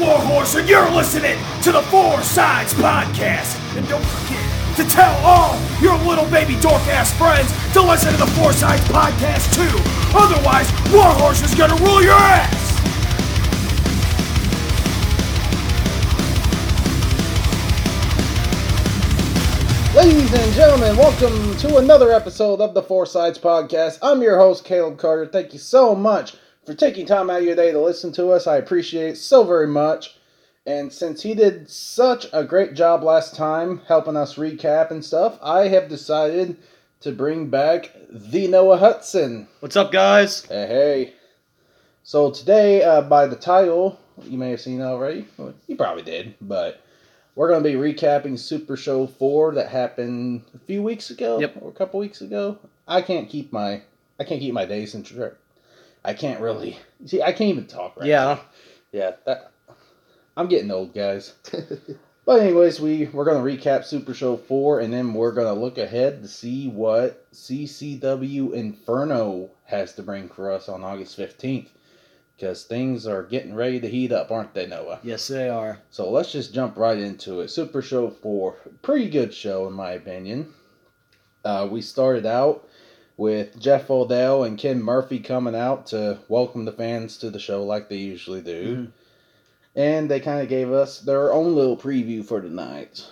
Warhorse, and you're listening to the Four Sides Podcast. And don't forget to tell all your little baby dork-ass friends to listen to the Four Sides Podcast too. Otherwise, Warhorse is gonna rule your ass. Ladies and gentlemen, welcome to another episode of the Four Sides Podcast. I'm your host, Caleb Carter. Thank you so much for taking time out of your day to listen to us. I appreciate it so very much. And since he did such a great job last time helping us recap and stuff, I have decided to bring back the Noah Hudson. What's up, guys? Hey. So today, by the title, you may have seen already. Well, you probably did, but we're going to be recapping Super Show 4 that happened a few weeks ago, or a couple weeks ago. I can't keep my days in track. I can't really see. I can't even talk right now. Yeah. I'm getting old, guys. But anyways, we're going to recap Super Show 4, and then we're going to look ahead to see what CCW Inferno has to bring for us on August 15th. Because things are getting ready to heat up, aren't they, Noah? Yes, they are. So let's just jump right into it. Super Show 4, pretty good show in my opinion. We started out with Jeff O'Dell and Ken Murphy coming out to welcome the fans to the show like they usually do. Mm-hmm. And they kind of gave us their own little preview for tonight.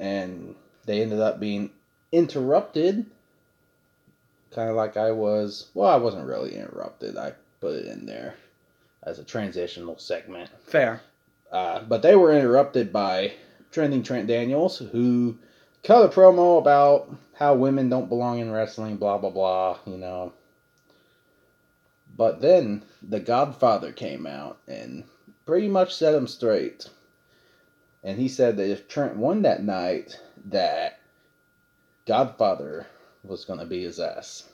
And they ended up being interrupted. Kind of like I was. Well, I wasn't really interrupted. I put it in there as a transitional segment. Fair. But they were interrupted by Trending Trent Daniels, who cut a promo about how women don't belong in wrestling, blah, blah, blah, you know. But then the Godfather came out and pretty much set him straight. And he said that if Trent won that night, that Godfather was going to be his ass.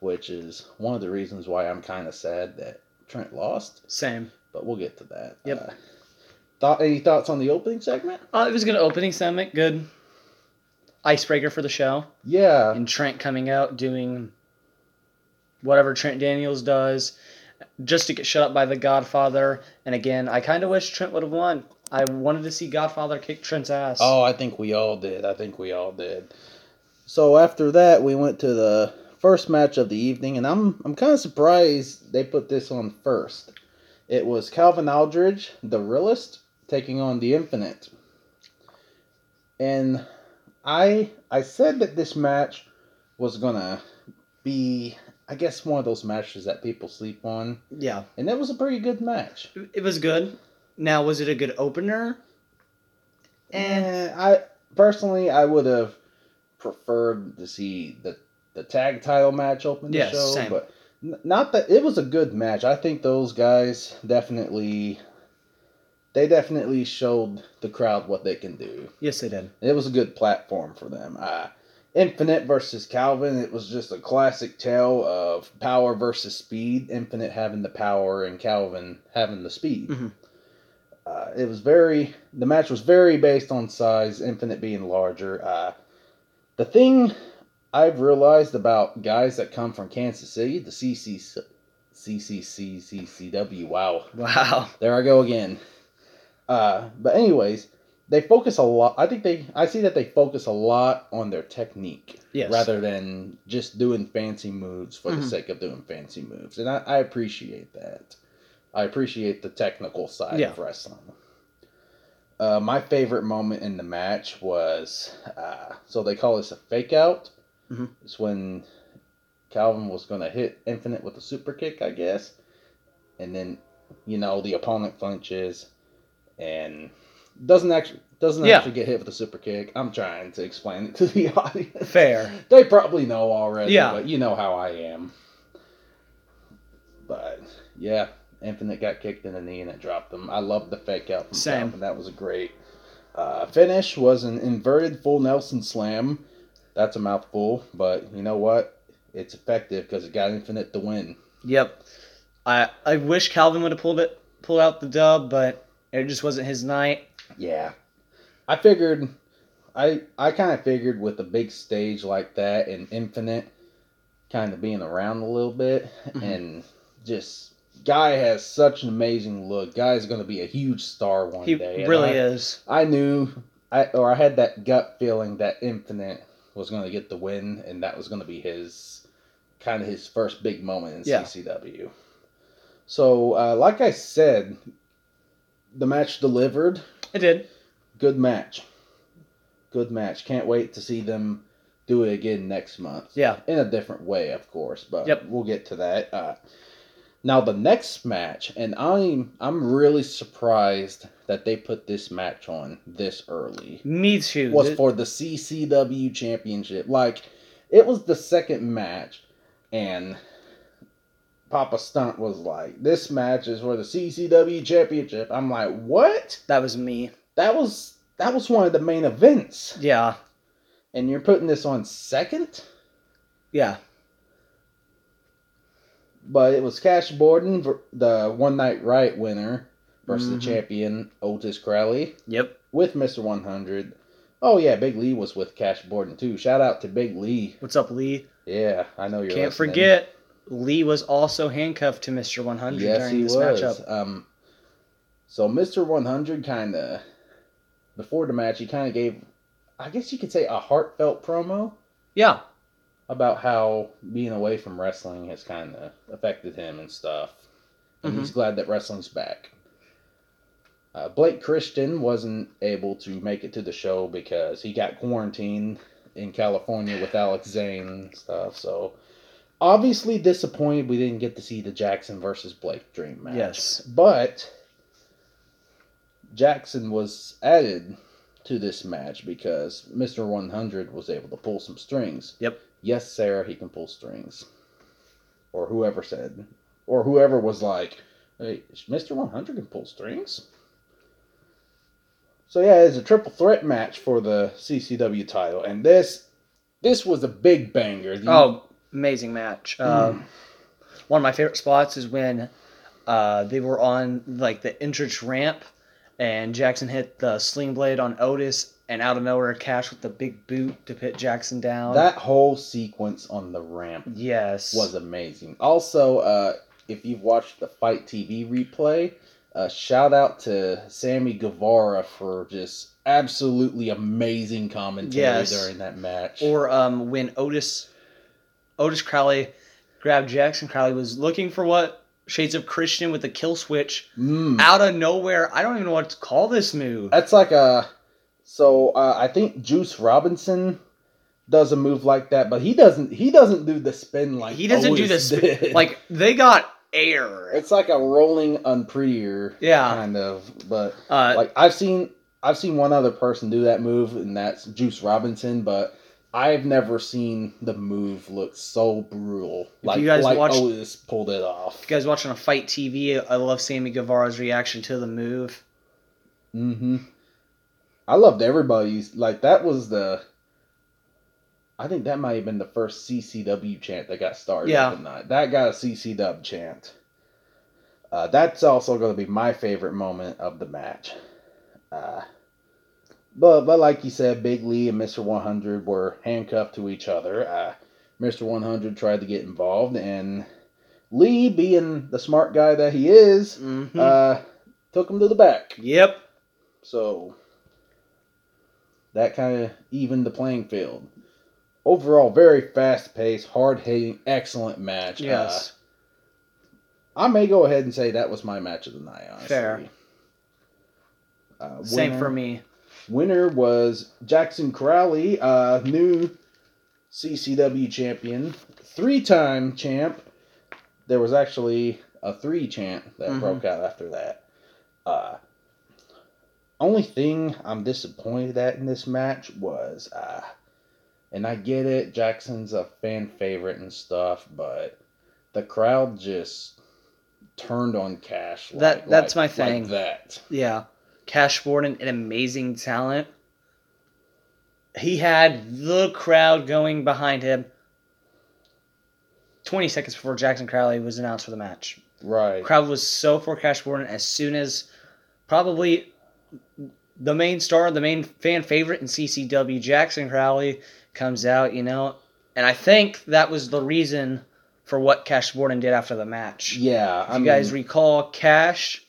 Which is one of the reasons why I'm kind of sad that Trent lost. Same. But we'll get to that. Yep. Any thoughts on the opening segment? It was a good opening segment. Good icebreaker for the show. Yeah. And Trent coming out doing whatever Trent Daniels does just to get shut up by the Godfather. And again, I kind of wish Trent would have won. I wanted to see Godfather kick Trent's ass. Oh, I think we all did. So after that, we went to the first match of the evening, and I'm kind of surprised they put this on first. It was Calvin Aldridge, the realist, taking on The Infinite. And I said that this match was going to be, I guess, one of those matches that people sleep on. Yeah. And that was a pretty good match. It was good. Now, was it a good opener? I would have preferred to see the tag title match open the show. Same. But not that it was a good match. I think those guys definitely showed the crowd what they can do. Yes, they did. It was a good platform for them. Infinite versus Calvin, it was just a classic tale of power versus speed. Infinite having the power and Calvin having the speed. Mm-hmm. The match was very based on size, Infinite being larger. The thing I've realized about guys that come from Kansas City, the CCW. Wow. There I go again. But anyways, they focus a lot. I see that they focus a lot on their technique, rather than just doing fancy moves for the sake of doing fancy moves. And I appreciate that. I appreciate the technical side of wrestling. My favorite moment in the match was so they call this a fake out. Mm-hmm. It's when Calvin was going to hit Infinite with a super kick, I guess. And then, you know, the opponent flinches and doesn't actually get hit with a super kick. I'm trying to explain it to the audience. Fair. They probably know already, but you know how I am. But, yeah, Infinite got kicked in the knee and it dropped him. I loved the fake out from Calvin. That was a great finish. Was an inverted full Nelson slam. That's a mouthful, but you know what? It's effective because it got Infinite to win. Yep. I wish Calvin would have pulled out the dub, but it just wasn't his night. Yeah. I kind of figured with a big stage like that and Infinite kind of being around a little bit and just Guy has such an amazing look. Guy's going to be a huge star one day. He really is. I knew, I had that gut feeling that Infinite was going to get the win, and that was going to be his first big moment in CCW. So, like I said, the match delivered. It did. Good match. Can't wait to see them do it again next month. Yeah. In a different way, of course, but we'll get to that. Now, the next match, and I'm really surprised that they put this match on this early. Me too. Was for the CCW Championship. Like, it was the second match, and Papa Stunt was like, this match is for the CCW Championship. I'm like, what? That was me. That was one of the main events. Yeah. And you're putting this on second? Yeah. But it was Cash Borden, the One Night Riot winner, versus the champion, Otis Crowley. Yep. With Mr. 100. Oh, yeah, Big Lee was with Cash Borden, too. Shout out to Big Lee. What's up, Lee? Yeah, I know you're listening. Can't forget, Lee was also handcuffed to Mr. 100 during this matchup. So Mr. 100 kind of, before the match, he kind of gave, I guess you could say, a heartfelt promo. Yeah. About how being away from wrestling has kind of affected him and stuff. And he's glad that wrestling's back. Blake Christian wasn't able to make it to the show because he got quarantined in California with Alex Zane and stuff. So, obviously disappointed we didn't get to see the Jackson versus Blake dream match. Yes. But Jackson was added to this match because Mr. 100 was able to pull some strings. Yep. Yes, Sarah, he can pull strings. Or whoever said. Or whoever was like, hey, Mr. 100 can pull strings? So, yeah, it's a triple threat match for the CCW title. And this was a big banger. Amazing match. One of my favorite spots is when they were on, like, the entrance ramp. And Jackson hit the sling blade on Otis. And out of nowhere, Cash with the big boot to put Jackson down. That whole sequence on the ramp was amazing. Also, if you've watched the Fight TV replay, shout out to Sammy Guevara for just absolutely amazing commentary during that match. Or when Otis Crowley grabbed Jackson, Crowley was looking for what? Shades of Christian with the kill switch. Out of nowhere. I don't even know what to call this move. That's like a... So, I think Juice Robinson does a move like that, but he doesn't do the spin like he doesn't do the spin. Like, they got air. It's like a rolling unprettier kind of, but like I've seen one other person do that move, and that's Juice Robinson, but I've never seen the move look so brutal. Like, you guys Otis pulled it off. If you guys watching a Fight TV, I love Sammy Guevara's reaction to the move. I loved everybody's, like, that was I think that might have been the first CCW chant that got started. Yeah. That got a CCW chant. That's also going to be my favorite moment of the match. But like you said, Big Lee and Mr. 100 were handcuffed to each other. Mr. 100 tried to get involved, and Lee, being the smart guy that he is, took him to the back. Yep. So... that kind of evened the playing field. Overall, very fast-paced, hard-hitting, excellent match. Yes. I may go ahead and say that was my match of the night, honestly. Fair. Same for me. Winner was Jackson Crowley, new CCW champion, three-time champ. There was actually a three chant that broke out after that. Only thing I'm disappointed at in this match was, and I get it, Jackson's a fan favorite and stuff, but the crowd just turned on Cash. That's my thing. Like that. Yeah. Cash Borden, an amazing talent. He had the crowd going behind him 20 seconds before Jackson Crowley was announced for the match. Right. The crowd was so for Cash Borden as soon as probably... the main star, the main fan favorite in CCW, Jackson Crowley, comes out, and I think that was the reason for what Cash Borden did after the match. Yeah. If you guys recall, Cash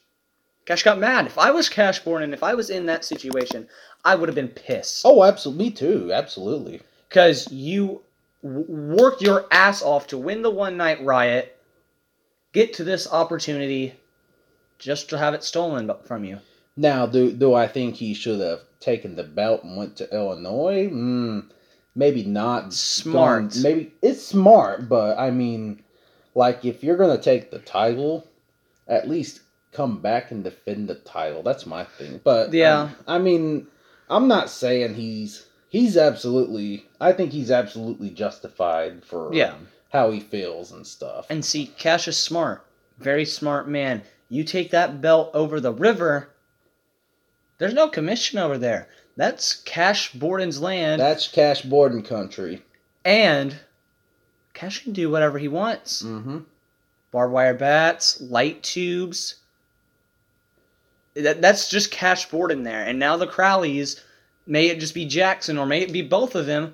got mad. If I was Cash Borden, if I was in that situation, I would have been pissed. Oh, absolutely. Me too. Absolutely. Because you worked your ass off to win the one-night riot, get to this opportunity just to have it stolen from you. Now, do I think he should have taken the belt and went to Illinois? Maybe not. Smart. Maybe it's smart, but I mean, like, if you're going to take the title, at least come back and defend the title. That's my thing. But yeah, I mean, I'm not saying he's absolutely. I think he's absolutely justified for how he feels and stuff. And see, Cash is smart, very smart man. You take that belt over the river. There's no commission over there. That's Cash Borden's land. That's Cash Borden country. And Cash can do whatever he wants. Mm-hmm. Barbed wire bats, light tubes. That's just Cash Borden there. And now the Crowleys, may it just be Jackson or may it be both of them,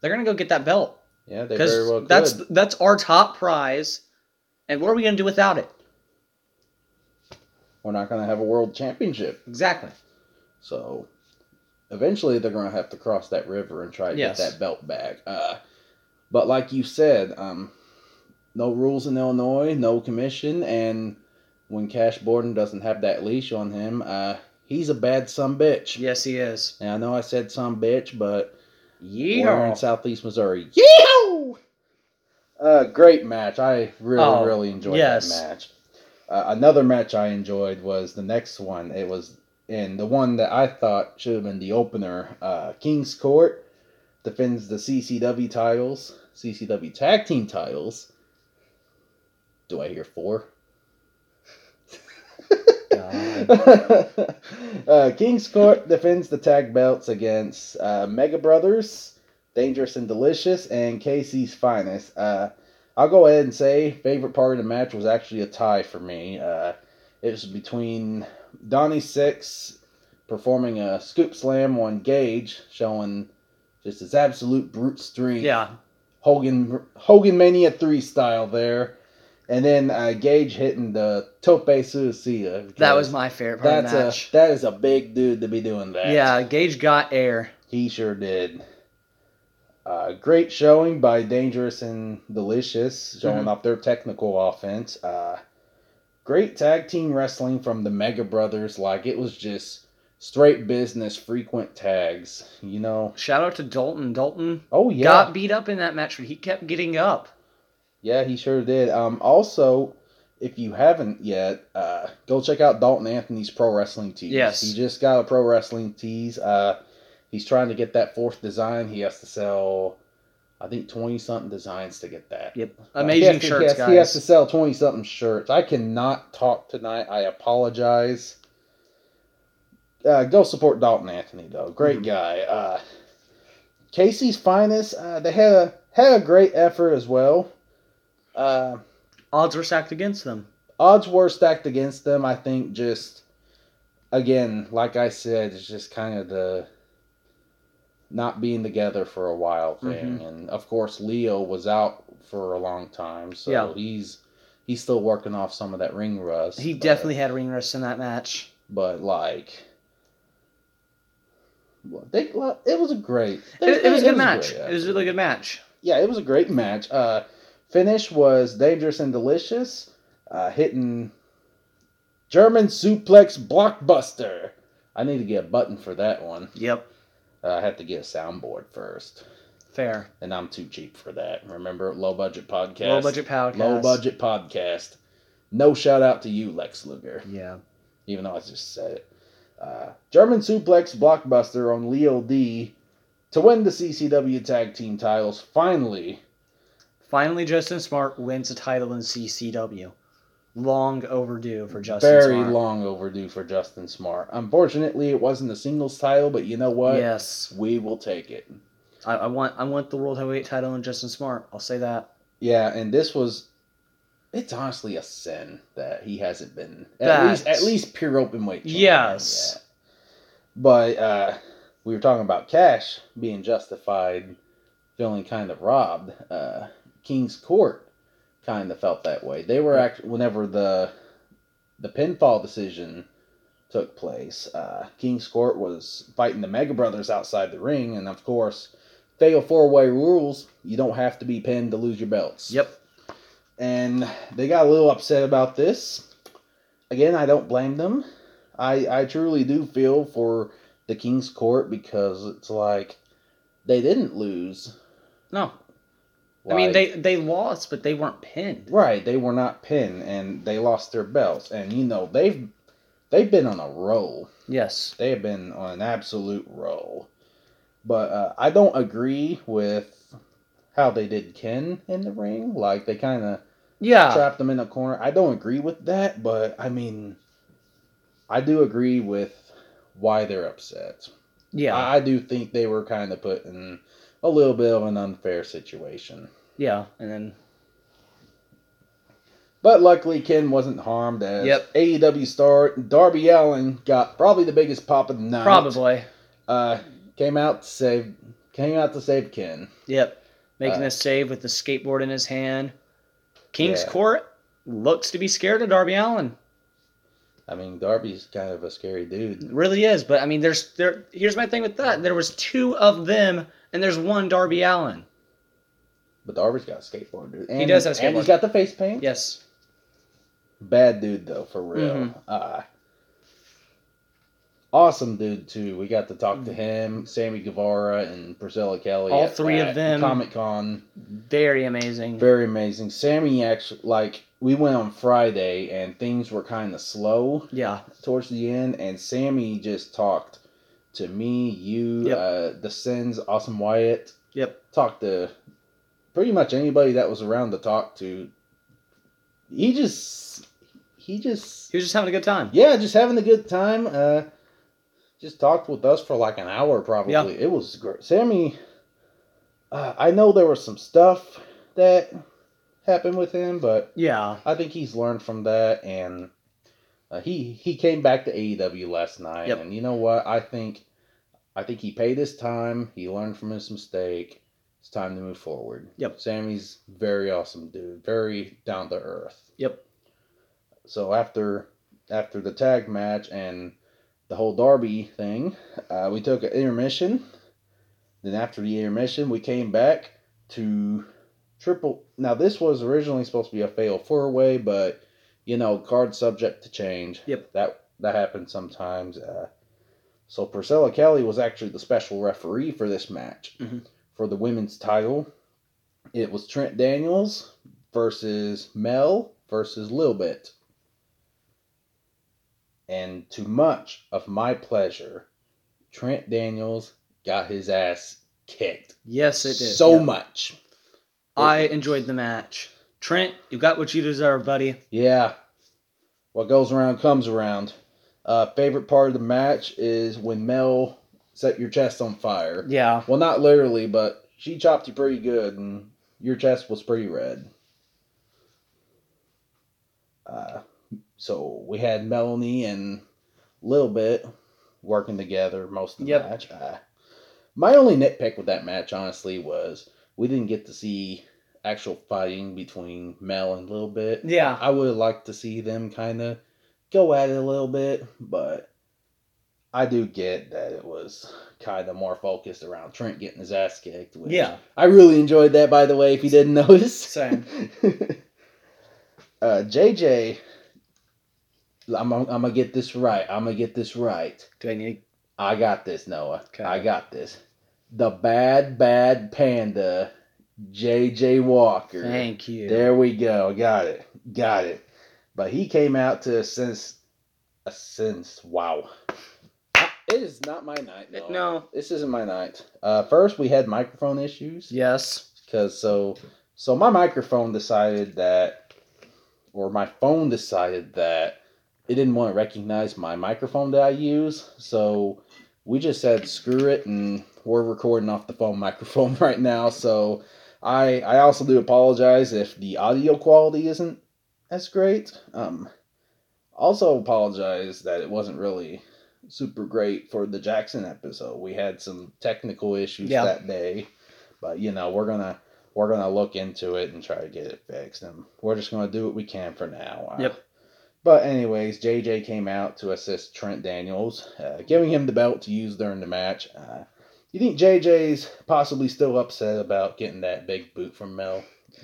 they're going to go get that belt. Yeah, they very well could. That's our top prize. And what are we going to do without it? We're not going to have a world championship. Exactly. So eventually they're going to have to cross that river and try to get that belt back. But like you said, no rules in Illinois, no commission, and when Cash Borden doesn't have that leash on him, he's a bad sumbitch. Yes, he is. Now, I know I said sumbitch, but we're in Southeast Missouri. Yeehaw! Great match. I really enjoyed that match. Another match I enjoyed was the next one. It was in the one that I thought should have been the opener. King's Court defends the CCW tag team titles. Do I hear four? King's Court defends the tag belts against Mega Brothers, Dangerous and Delicious, and KC's Finest. I'll go ahead and say favorite part of the match was actually a tie for me. It was between Donnie Six performing a scoop slam on Gage, showing just his absolute brute strength. Yeah. Hogan Mania 3 style there. And then Gage hitting the tope suicida. That was my favorite part of the match. That is a big dude to be doing that. Yeah, Gage got air. He sure did. Great showing by Dangerous and Delicious, showing off their technical offense. Great tag team wrestling from the Mega Brothers. Like, it was just straight business, frequent tags, you know. Shout out to Dalton. Dalton got beat up in that match, but he kept getting up. Yeah, he sure did. Also, if you haven't yet, go check out Dalton Anthony's Pro Wrestling Tees. Yes. He just got a Pro Wrestling Tees. He's trying to get that fourth design. He has to sell, I think, 20-something designs to get that. Yep. Amazing shirts, guys. He has to sell 20-something shirts. I cannot talk tonight. I apologize. Go support Dalton Anthony, though. Great guy. KC's Finest, they had a great effort as well. Odds were stacked against them. I think just, again, like I said, it's just kind of the not being together for a while thing. Mm-hmm. And, of course, Leo was out for a long time. So he's still working off some of that ring rust. He definitely had ring rust in that match. But, like, it was a great... It was a good match. It was a really good match. Yeah, it was a great match. Finish was Dangerous and Delicious, hitting German Suplex Blockbuster. I need to get a button for that one. Yep. I have to get a soundboard first. Fair. And I'm too cheap for that. Remember, low budget podcast. No shout out to you, Lex Luger. Yeah. Even though I just said it. German Suplex Blockbuster on Leo D to win the CCW tag team titles. Finally, Justin Smart wins a title in CCW. Long overdue for Justin Smart. Very long overdue for Justin Smart. Unfortunately, it wasn't a singles title, but you know what? Yes. We will take it. I want the World Heavyweight title in Justin Smart. I'll say that. Yeah, and this was... It's honestly a sin that he hasn't been... At least pure open weight champion. Yes. Yet. But we were talking about Cash being justified, feeling kind of robbed... King's Court kind of felt that way. They were actually, whenever the pinfall decision took place, King's Court was fighting the Mega Brothers outside the ring, and of course, fatal four-way rules, you don't have to be pinned to lose your belts. Yep. And they got a little upset about this. Again, I don't blame them. I truly do feel for the King's Court because it's like, they didn't lose. No. Like, I mean, they lost, but they weren't pinned. Right, they were not pinned, and they lost their belts. And, you know, they've been on a roll. Yes. They have been on an absolute roll. But I don't agree with how they did Ken in the ring. Like, they kind of trapped him in a corner. I don't agree with that, but, I mean, I do agree with why they're upset. Yeah. I do think they were kind of put in a little bit of an unfair situation. Yeah, and then... But luckily, Ken wasn't harmed as AEW star Darby Allin got probably the biggest pop of the night. Probably. Came out to save Ken. Yep. Making a save with the skateboard in his hand. King's Court looks to be scared of Darby Allin. I mean, Darby's kind of a scary dude. It really is, but I mean, here's my thing with that. There was two of them, and there's one Darby Allin. But Darby's got a skateboard, dude. And he does have skateboard. And he's got the face paint. Yes. Bad dude, though, for real. Mm-hmm. Awesome dude, too. We got to talk to him, Sammy Guevara, and Priscilla Kelly. All three of them. Comic-Con. Very amazing. Very amazing. Sammy actually, like, we went on Friday, and things were kind of slow. Yeah. Towards the end, and Sammy just talked to me, you, the Sins, Awesome Wyatt. Yep. Talked to pretty much anybody that was around to talk to. He was just having a good time. Yeah, just having a good time. Just talked with us for like an hour, probably. Yeah. It was great. Sammy, I know there was some stuff that happened with him, but I think he's learned from that. And he came back to AEW last night. Yep. And you know what? I think he paid his time. He learned from his mistake. It's time to move forward. Yep. Sammy's very awesome dude. Very down to earth. Yep. So after the tag match and the whole Darby thing, we took an intermission. Then after the intermission, we came back to triple. Now, this was originally supposed to be a fatal four-way, but, you know, card subject to change. Yep. That happens sometimes. So Priscilla Kelly was actually the special referee for this match. Mm-hmm. For the women's title. It was Trent Daniels versus Mel versus Lil' Bit. And to much of my pleasure, Trent Daniels got his ass kicked. Yes, it did. So much. I enjoyed the match. Trent, you got what you deserve, buddy. Yeah. What goes around comes around. Favorite part of the match is when Mel set your chest on fire. Yeah. Well, not literally, but she chopped you pretty good, and your chest was pretty red. So we had Melanie and Lil' Bit working together most of the match. My only nitpick with that match, honestly, was we didn't get to see actual fighting between Mel and Lil' Bit. Yeah. I would have liked to see them kind of go at it a little bit, but I do get that it was kind of more focused around Trent getting his ass kicked. Which I really enjoyed that, by the way, if you didn't notice. Same. JJ... I'm gonna get this right. Do I need? I got this, Noah. Okay. I got this. The bad panda, J.J. Walker. Thank you. There we go. Got it. But he came out to a sense. Wow. It is not my night, Noah. No, this isn't my night. First we had microphone issues. Yes. Because so my microphone decided that, or my phone decided that. It didn't want to recognize my microphone that I use, so we just said screw it, and we're recording off the phone microphone right now. So I also do apologize if the audio quality isn't as great. Also apologize that it wasn't really super great for the Jackson episode. We had some technical issues that day, but you know, we're gonna we're going to look into it and try to get it fixed. And we're just going to do what we can for now. Yep. But anyways, JJ came out to assist Trent Daniels, giving him the belt to use during the match. You think JJ's possibly still upset about getting that big boot from Mel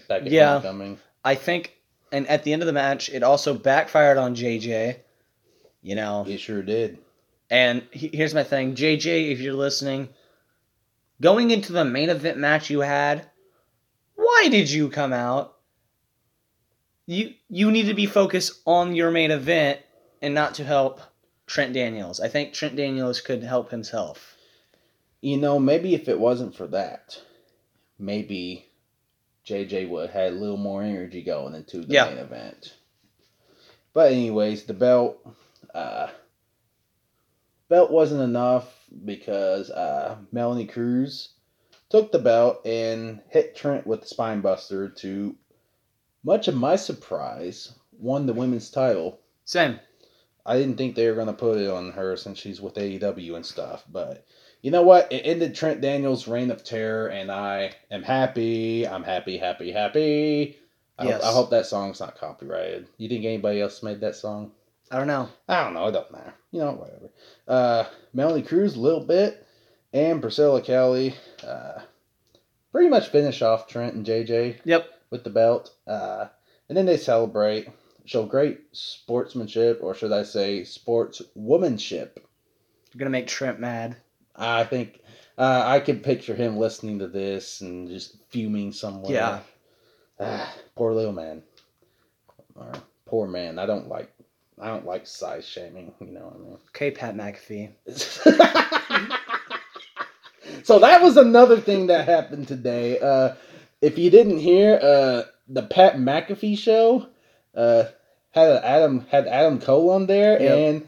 back at Homecoming? I think, and at the end of the match, it also backfired on JJ. You know, it sure did. And here's my thing, JJ, if you're listening, going into the main event match you had, why did you come out? You need to be focused on your main event and not to help Trent Daniels. I think Trent Daniels could help himself. You know, maybe if it wasn't for that, maybe JJ would have had a little more energy going into the main event. But anyways, the belt wasn't enough because Melanie Cruz took the belt and hit Trent with the spine buster to, much of my surprise, won the women's title. Same. I didn't think they were going to put it on her since she's with AEW and stuff, but you know what? It ended Trent Daniels' reign of terror, and I am happy. I'm happy, happy, happy. I hope that song's not copyrighted. You think anybody else made that song? I don't know. It doesn't matter. You know, whatever. Melanie Cruz, Lil' Bit, and Priscilla Kelly pretty much finish off Trent and JJ with the belt. And then they celebrate. Show great sportsmanship, or should I say sportswomanship. You're going to make Trent mad. I think I can picture him listening to this and just fuming somewhere. Yeah. Poor little man. Or poor man. I don't like size shaming, you know what I mean? Okay, Pat McAfee. So that was another thing that happened today. If you didn't hear, the Pat McAfee show had Adam Cole on there, and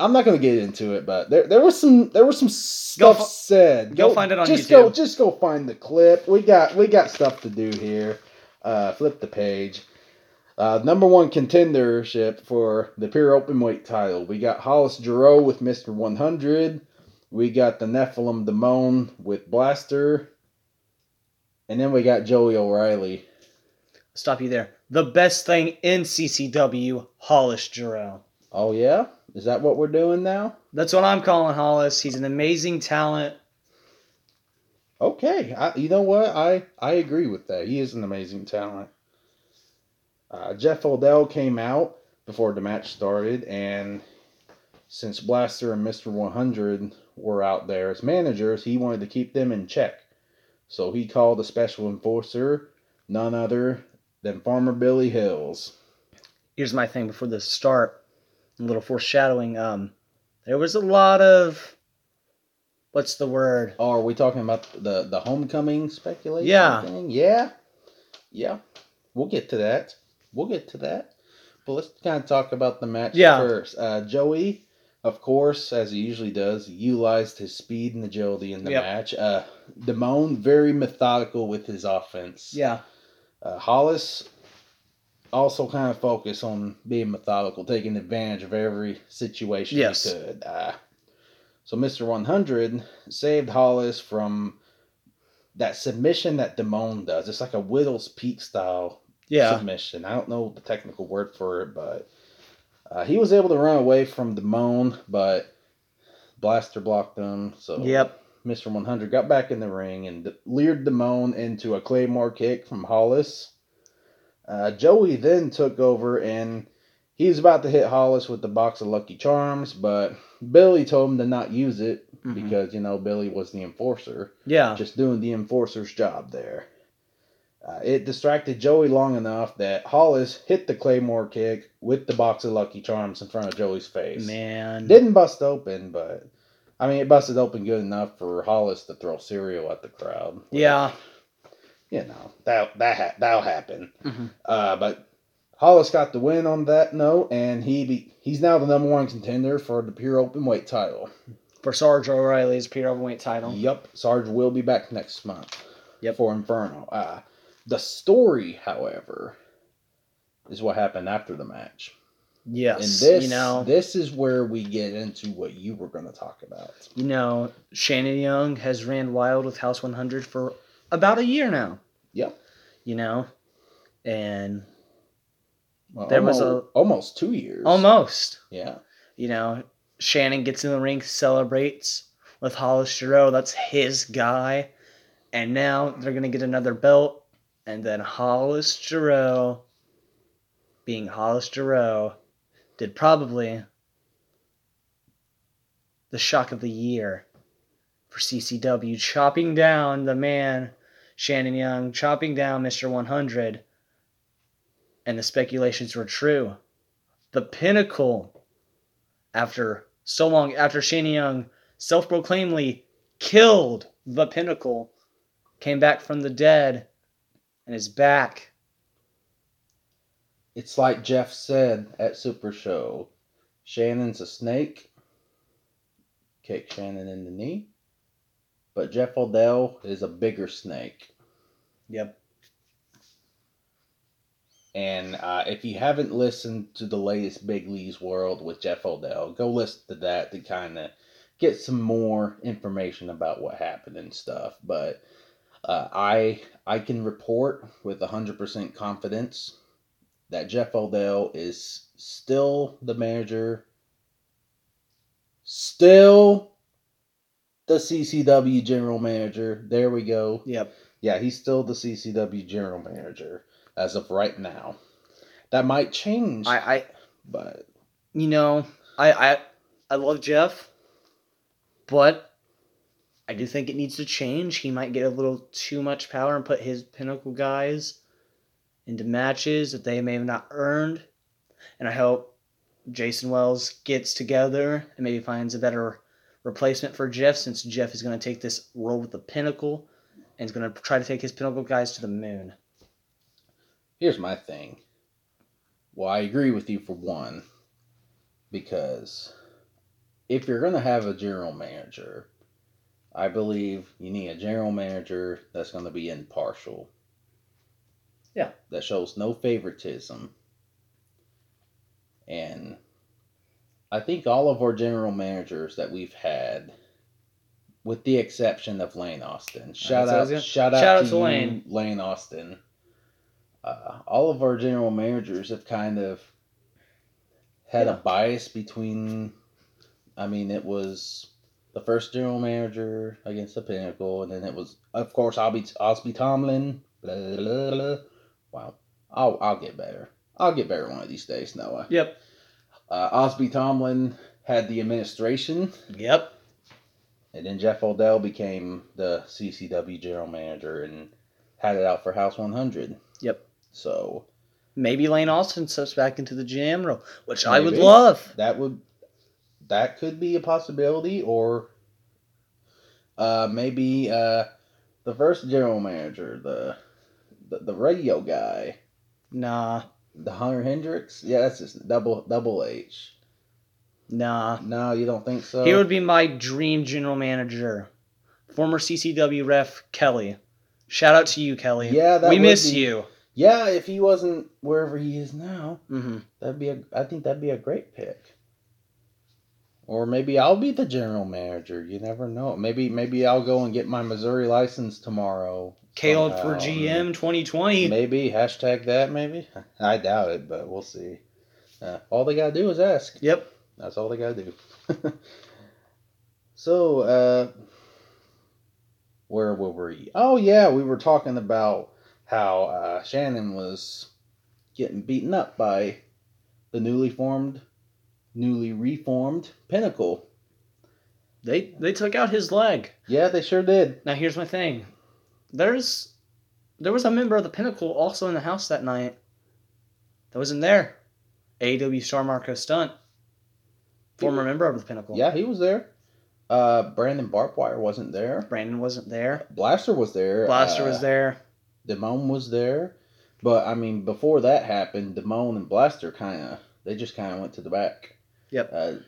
I'm not gonna get into it, but there was some stuff said. Go find it on YouTube. Just go find the clip. We got stuff to do here. Flip the page. Number one contendership for the pure openweight title. We got Hollis Giroux with Mr. 100. We got the Nephilim Demon with Blaster. And then we got Joey O'Reilly. Stop you there. The best thing in CCW, Hollis Giroux. Oh, yeah? Is that what we're doing now? That's what I'm calling Hollis. He's an amazing talent. Okay. You know what? I agree with that. He is an amazing talent. Jeff O'Dell came out before the match started, and since Blaster and Mr. 100 were out there as managers, he wanted to keep them in check. So he called a special enforcer, none other than Farmer Billy Hills. Here's my thing before the start, a little foreshadowing. There was a lot of, what's the word? Oh, are we talking about the homecoming speculation thing? Yeah. We'll get to that. But let's kind of talk about the match first. Joey, of course, as he usually does, utilized his speed and agility in the match. Demone, very methodical with his offense. Yeah. Hollis also kind of focused on being methodical, taking advantage of every situation he could. So Mr. 100 saved Hollis from that submission that Demone does. It's like a Whittle's Peak style submission. I don't know the technical word for it, but he was able to run away from Demone, but Blaster blocked him. So Mr. 100 got back in the ring and leered Demone into a Claymore kick from Hollis. Joey then took over, and he was about to hit Hollis with the box of Lucky Charms, but Billy told him to not use it because, you know, Billy was the enforcer. Yeah. Just doing the enforcer's job there. It distracted Joey long enough that Hollis hit the Claymore kick with the box of Lucky Charms in front of Joey's face. Man. Didn't bust open, but, I mean, it busted open good enough for Hollis to throw cereal at the crowd. Like, you know, that'll happen. But Hollis got the win on that note, and he's now the number one contender for the pure openweight title. For Sarge O'Reilly's pure openweight title. Yep. Sarge will be back next month for Inferno. The story, however, is what happened after the match. Yes. And this, you know, this is where we get into what you were going to talk about. You know, Shannon Young has ran wild with House 100 for about a year now. Yeah. You know? And well, there almost, was a... Almost 2 years. Almost. Yeah. You know, Shannon gets in the ring, celebrates with Hollis Giroux. That's his guy. And now they're going to get another belt. And then Hollis Giroux, being Hollis Giroux, did probably the shock of the year for CCW, chopping down the man, Shannon Young, chopping down Mr. 100. And the speculations were true. The Pinnacle, after so long, after Shannon Young self-proclaimedly killed the Pinnacle, came back from the dead and is back. It's like Jeff said at Super Show, Shannon's a snake. Kick Shannon in the knee. But Jeff O'Dell is a bigger snake. Yep. And if you haven't listened to the latest Big Lee's World with Jeff O'Dell, go listen to that to kind of get some more information about what happened and stuff. But I can report with 100% confidence that Jeff O'Dell is still the manager, still the CCW general manager. There we go. Yep. Yeah, he's still the CCW general manager as of right now. That might change. But you know, I love Jeff, but I do think it needs to change. He might get a little too much power and put his Pinnacle guys into matches that they may have not earned. And I hope Jason Wells gets together and maybe finds a better replacement for Jeff, since Jeff is going to take this role with the Pinnacle and is going to try to take his Pinnacle guys to the moon. Here's my thing. Well, I agree with you for one, because if you're going to have a general manager, I believe you need a general manager that's going to be impartial. Yeah. That shows no favoritism. And I think all of our general managers that we've had, with the exception of Lane Austin. Shout out to Lane. Lane Austin. All of our general managers have kind of had a bias between, I mean, it was the first general manager against the Pinnacle, and then it was, of course, Osby Tomlin. Blah, blah, blah. Wow. I'll get better. I'll get better one of these days, Noah. Yep. Osby Tomlin had the administration. Yep. And then Jeff O'Dell became the CCW general manager and had it out for House 100. Yep. So maybe Lane Austin steps back into the GM role, which maybe. I would love. That could be a possibility, or maybe the first general manager, the radio guy. Nah. The Hunter Hendricks? Yeah, that's just double H. Nah. No, you don't think so? He would be my dream general manager. Former CCW ref Kelly. Shout out to you, Kelly. Yeah, that we miss you. Yeah, if he wasn't wherever he is now, I think that'd be a great pick. Or maybe I'll be the general manager. You never know. Maybe I'll go and get my Missouri license tomorrow. Caleb for GM 2020. Maybe hashtag that. Maybe I doubt it, but we'll see. All they gotta do is ask. Yep, that's all they gotta do. So, where were we? Oh yeah, we were talking about how Shannon was getting beaten up by the newly reformed Pinnacle. They took out his leg. Yeah, they sure did. Now here's my thing. There was a member of the Pinnacle also in the house that night that wasn't there. AEW star Marco Stunt, former member of the Pinnacle. Yeah, he was there. Brandon Barbwire wasn't there. Brandon wasn't there. Blaster was there. Blaster was there. Damone was there, but I mean, before that happened, Damone and Blaster just went to the back. Yep.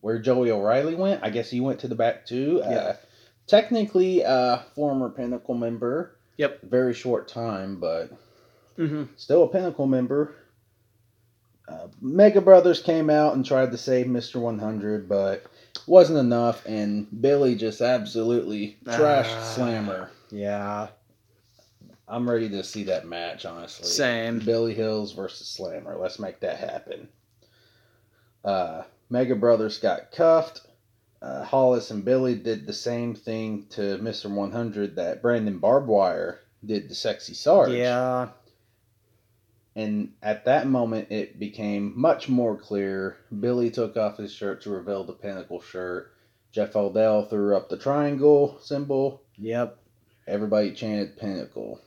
Where Joey O'Reilly went? I guess he went to the back too. Yep. Technically, former Pinnacle member. Yep. Very short time, but still a Pinnacle member. Mega Brothers came out and tried to save Mr. 100, but wasn't enough, and Billy just absolutely trashed Slammer. Yeah. I'm ready to see that match, honestly. Same. Billy Hills versus Slammer. Let's make that happen. Mega Brothers got cuffed. Hollis and Billy did the same thing to Mr. 100 that Brandon Barbwire did to Sexy Sarge. Yeah. And at that moment, it became much more clear. Billy took off his shirt to reveal the Pinnacle shirt. Jeff O'Dell threw up the triangle symbol. Yep. Everybody chanted Pinnacle.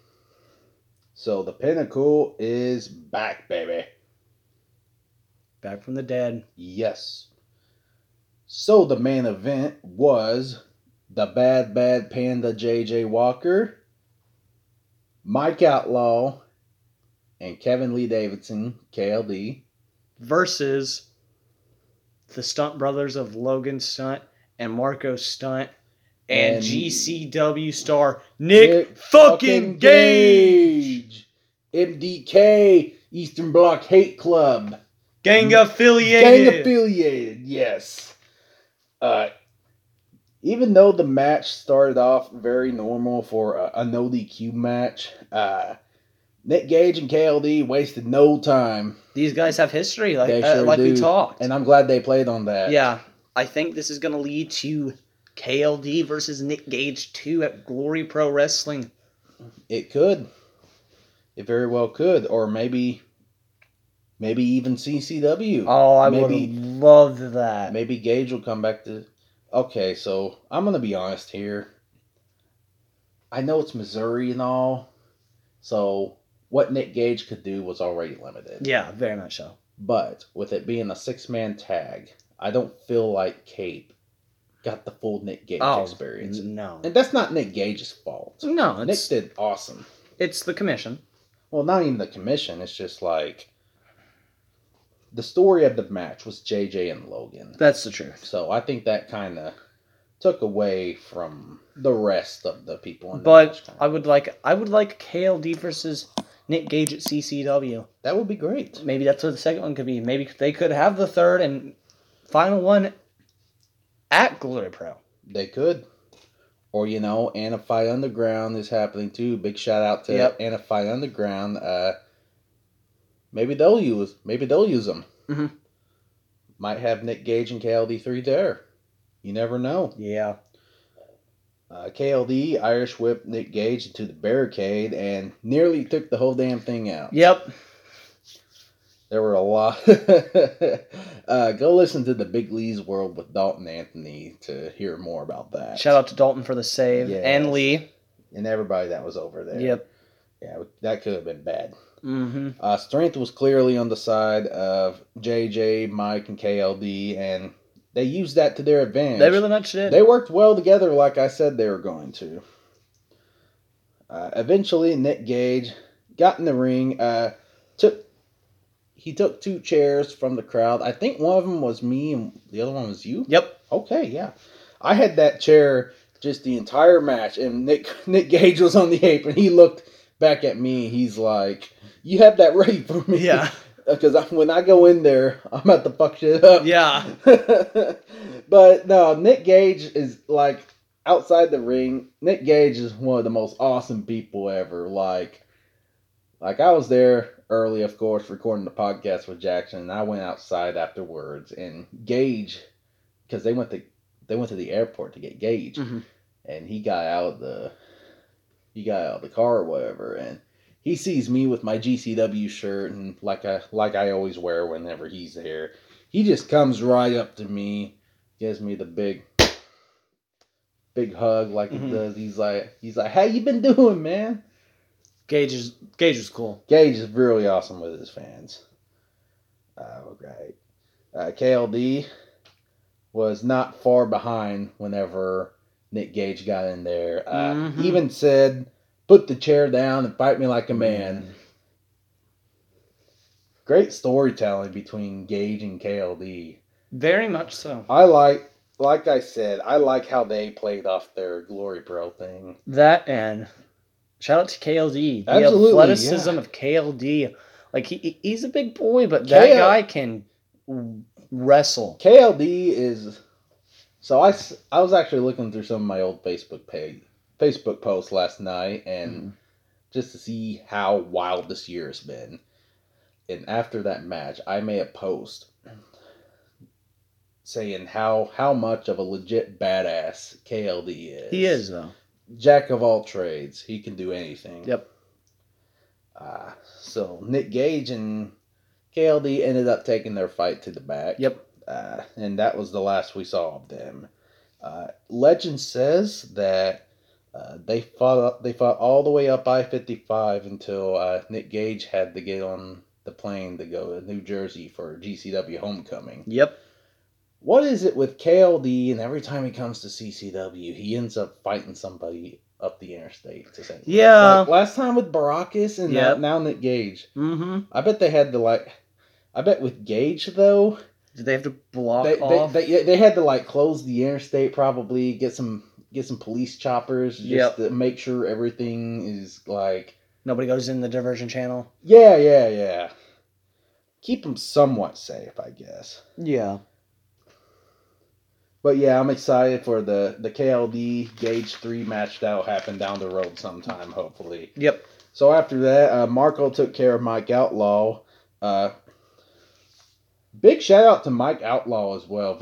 So the Pinnacle is back, baby. Back from the dead. Yes. So the main event was the Bad Bad Panda J.J. Walker, Mike Outlaw, and Kevin Lee Davidson, KLD. Versus the Stunt Brothers of Logan Stunt and Marco Stunt. And GCW star Nick fucking Gage. MDK, Eastern Bloc Hate Club. Gang affiliated, yes. Even though the match started off very normal for a no-DQ match, Nick Gage and KLD wasted no time. These guys have history, like we talked. And I'm glad they played on that. Yeah, I think this is going to lead to KLD versus Nick Gage 2 at Glory Pro Wrestling. It could. It very well could. Or maybe even CCW. Oh, I would have loved that. Maybe Gage will come back to... Okay, so I'm going to be honest here. I know it's Missouri and all, so what Nick Gage could do was already limited. Yeah, very much so. But with it being a six-man tag, I don't feel like Cape got the full Nick Gage experience. No. And that's not Nick Gage's fault. No. Nick did awesome. It's the commission. Well, not even the commission. It's just like the story of the match was JJ and Logan. That's the truth. So I think that kind of took away from the rest of the people in the match. But I would like KLD versus Nick Gage at CCW. That would be great. Maybe that's what the second one could be. Maybe they could have the third and final one at Glory Pro. They could. Or, Anna Fight Underground is happening too. Big shout out to Anna Fight Underground. Maybe they'll use them. Mm-hmm. Might have Nick Gage and KLD3 there. You never know. Yeah. KLD Irish whipped Nick Gage into the barricade and nearly took the whole damn thing out. Yep. There were a lot. Go listen to the Big Lee's World with Dalton Anthony to hear more about that. Shout out to Dalton for the save and Lee. And everybody that was over there. Yep. Yeah, that could have been bad. Mm-hmm. Strength was clearly on the side of JJ, Mike, and KLD, and they used that to their advantage. They really much did. They worked well together like I said they were going to. Eventually, Nick Gage got in the ring, He took two chairs from the crowd. I think one of them was me and the other one was you? Yep. Okay, yeah. I had that chair just the entire match, and Nick Gage was on the apron. He looked back at me. He's like, you have that ready for me. Yeah. Because when I go in there, I'm about to fuck shit up. Yeah. But no, Nick Gage is like, outside the ring, Nick Gage is one of the most awesome people ever. Like I was there early, of course, recording the podcast with Jackson, and I went outside afterwards, and Gage, because they went to the airport to get Gage, mm-hmm. and he got out of the car or whatever, and he sees me with my GCW shirt, and like I always wear whenever he's there, he just comes right up to me, gives me the big hug like mm-hmm. he does. He's like, how you been doing, man? Gage is cool. Gage is really awesome with his fans. Okay. KLD was not far behind whenever Nick Gage got in there. Mm-hmm. Even said, put the chair down and fight me like a man. Mm-hmm. Great storytelling between Gage and KLD. Very much so. I like how they played off their Glory Pro thing. That and... shout out to KLD. Absolutely, the athleticism of KLD. Like, he's a big boy, but that guy can wrestle. KLD is... So I was actually looking through some of my old Facebook posts last night, and just to see how wild this year has been. And after that match, I made a post saying how much of a legit badass KLD is. He is, though. Jack of all trades. He can do anything. Yep. So Nick Gage and KLD ended up taking their fight to the back. Yep. And that was the last we saw of them. Legend says that they fought all the way up I-55 until Nick Gage had to get on the plane to go to New Jersey for GCW Homecoming. Yep. What is it with KLD, and every time he comes to CCW, he ends up fighting somebody up the interstate? To say, yeah. Like last time with Baracus and now Nick Gage. Mm-hmm. I bet they had to, like... I bet with Gage, though... Did they have to block off? They had to, like, close the interstate, probably, get some police choppers just to make sure everything is, like... Nobody goes in the diversion channel? Yeah. Keep them somewhat safe, I guess. Yeah. But yeah, I'm excited for the KLD Gage 3 match that'll happen down the road sometime, hopefully. Yep. So after that, Marco took care of Mike Outlaw. Big shout out to Mike Outlaw as well.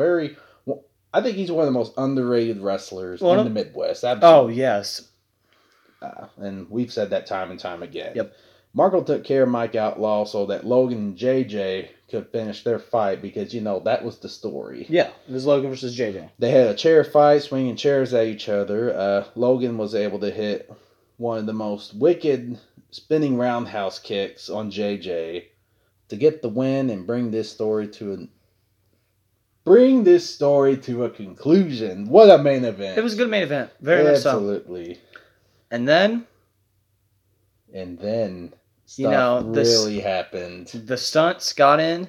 I think he's one of the most underrated wrestlers in the Midwest. Absolutely. Oh, yes. And we've said that time and time again. Yep. Marco took care of Mike Outlaw so that Logan and JJ could finish their fight because, you know, that was the story. Yeah, it was Logan versus JJ. They had a chair fight, swinging chairs at each other. Logan was able to hit one of the most wicked spinning roundhouse kicks on JJ to get the win and bring this story to a conclusion. What a main event. It was a good main event. Very much so. Absolutely. And then... Stuff really happened. The Stunts got in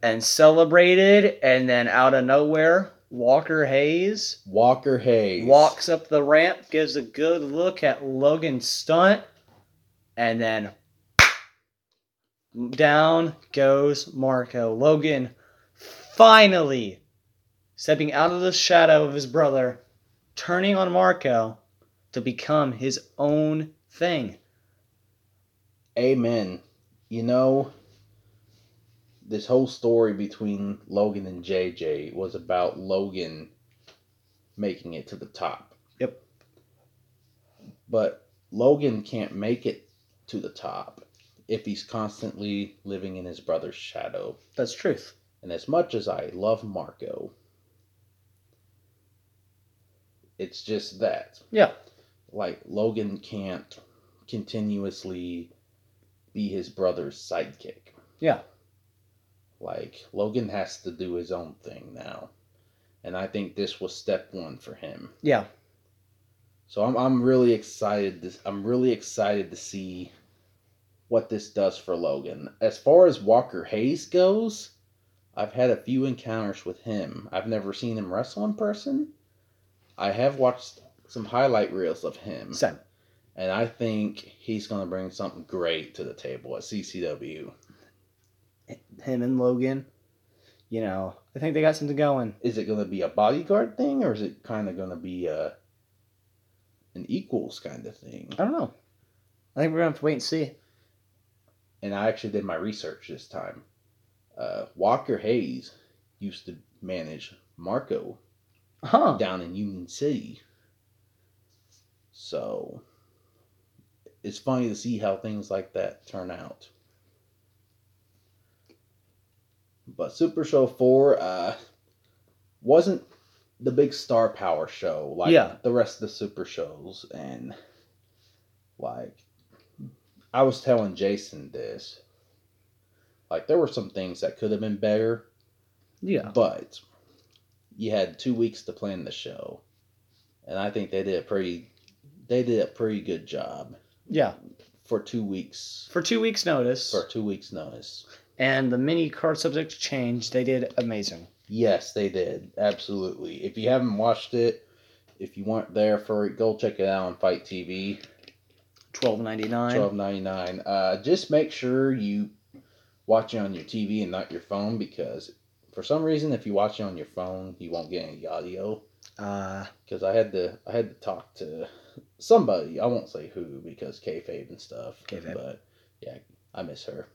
and celebrated, and then out of nowhere, Walker Hayes walks up the ramp, gives a good look at Logan Stunt, and then down goes Marco. Logan finally stepping out of the shadow of his brother, turning on Marco to become his own thing. Amen. You know, this whole story between Logan and JJ was about Logan making it to the top. Yep. But Logan can't make it to the top if he's constantly living in his brother's shadow. That's truth. And as much as I love Marco, it's just that. Yeah. Like, Logan can't continuously... be his brother's sidekick. Yeah. Like, Logan has to do his own thing now. And I think this was step one for him. Yeah. So I'm really excited to see what this does for Logan. As far as Walker Hayes goes, I've had a few encounters with him. I've never seen him wrestle in person. I have watched some highlight reels of him. Same. And I think he's going to bring something great to the table at CCW. Him and Logan, you know, I think they got something going. Is it going to be a bodyguard thing, or is it kind of going to be an equals kind of thing? I don't know. I think we're going to have to wait and see. And I actually did my research this time. Walker Hayes used to manage Marco down in Union City. So... it's funny to see how things like that turn out. But Super Show 4 wasn't the big star power show like the rest of the Super Shows. And, like, I was telling Jason this. Like, there were some things that could have been better. Yeah. But you had 2 weeks to plan the show. And I think they did a pretty good job. Yeah. For two weeks' notice. And the mini card subject change, they did amazing. Yes, they did. Absolutely. If you haven't watched it, if you weren't there for it, go check it out on Fight TV. $12.99. Just make sure you watch it on your TV and not your phone, because for some reason, if you watch it on your phone, you won't get any audio. Because I had to talk to somebody. I won't say who because kayfabe and stuff. Kayfabe. But yeah, I miss her.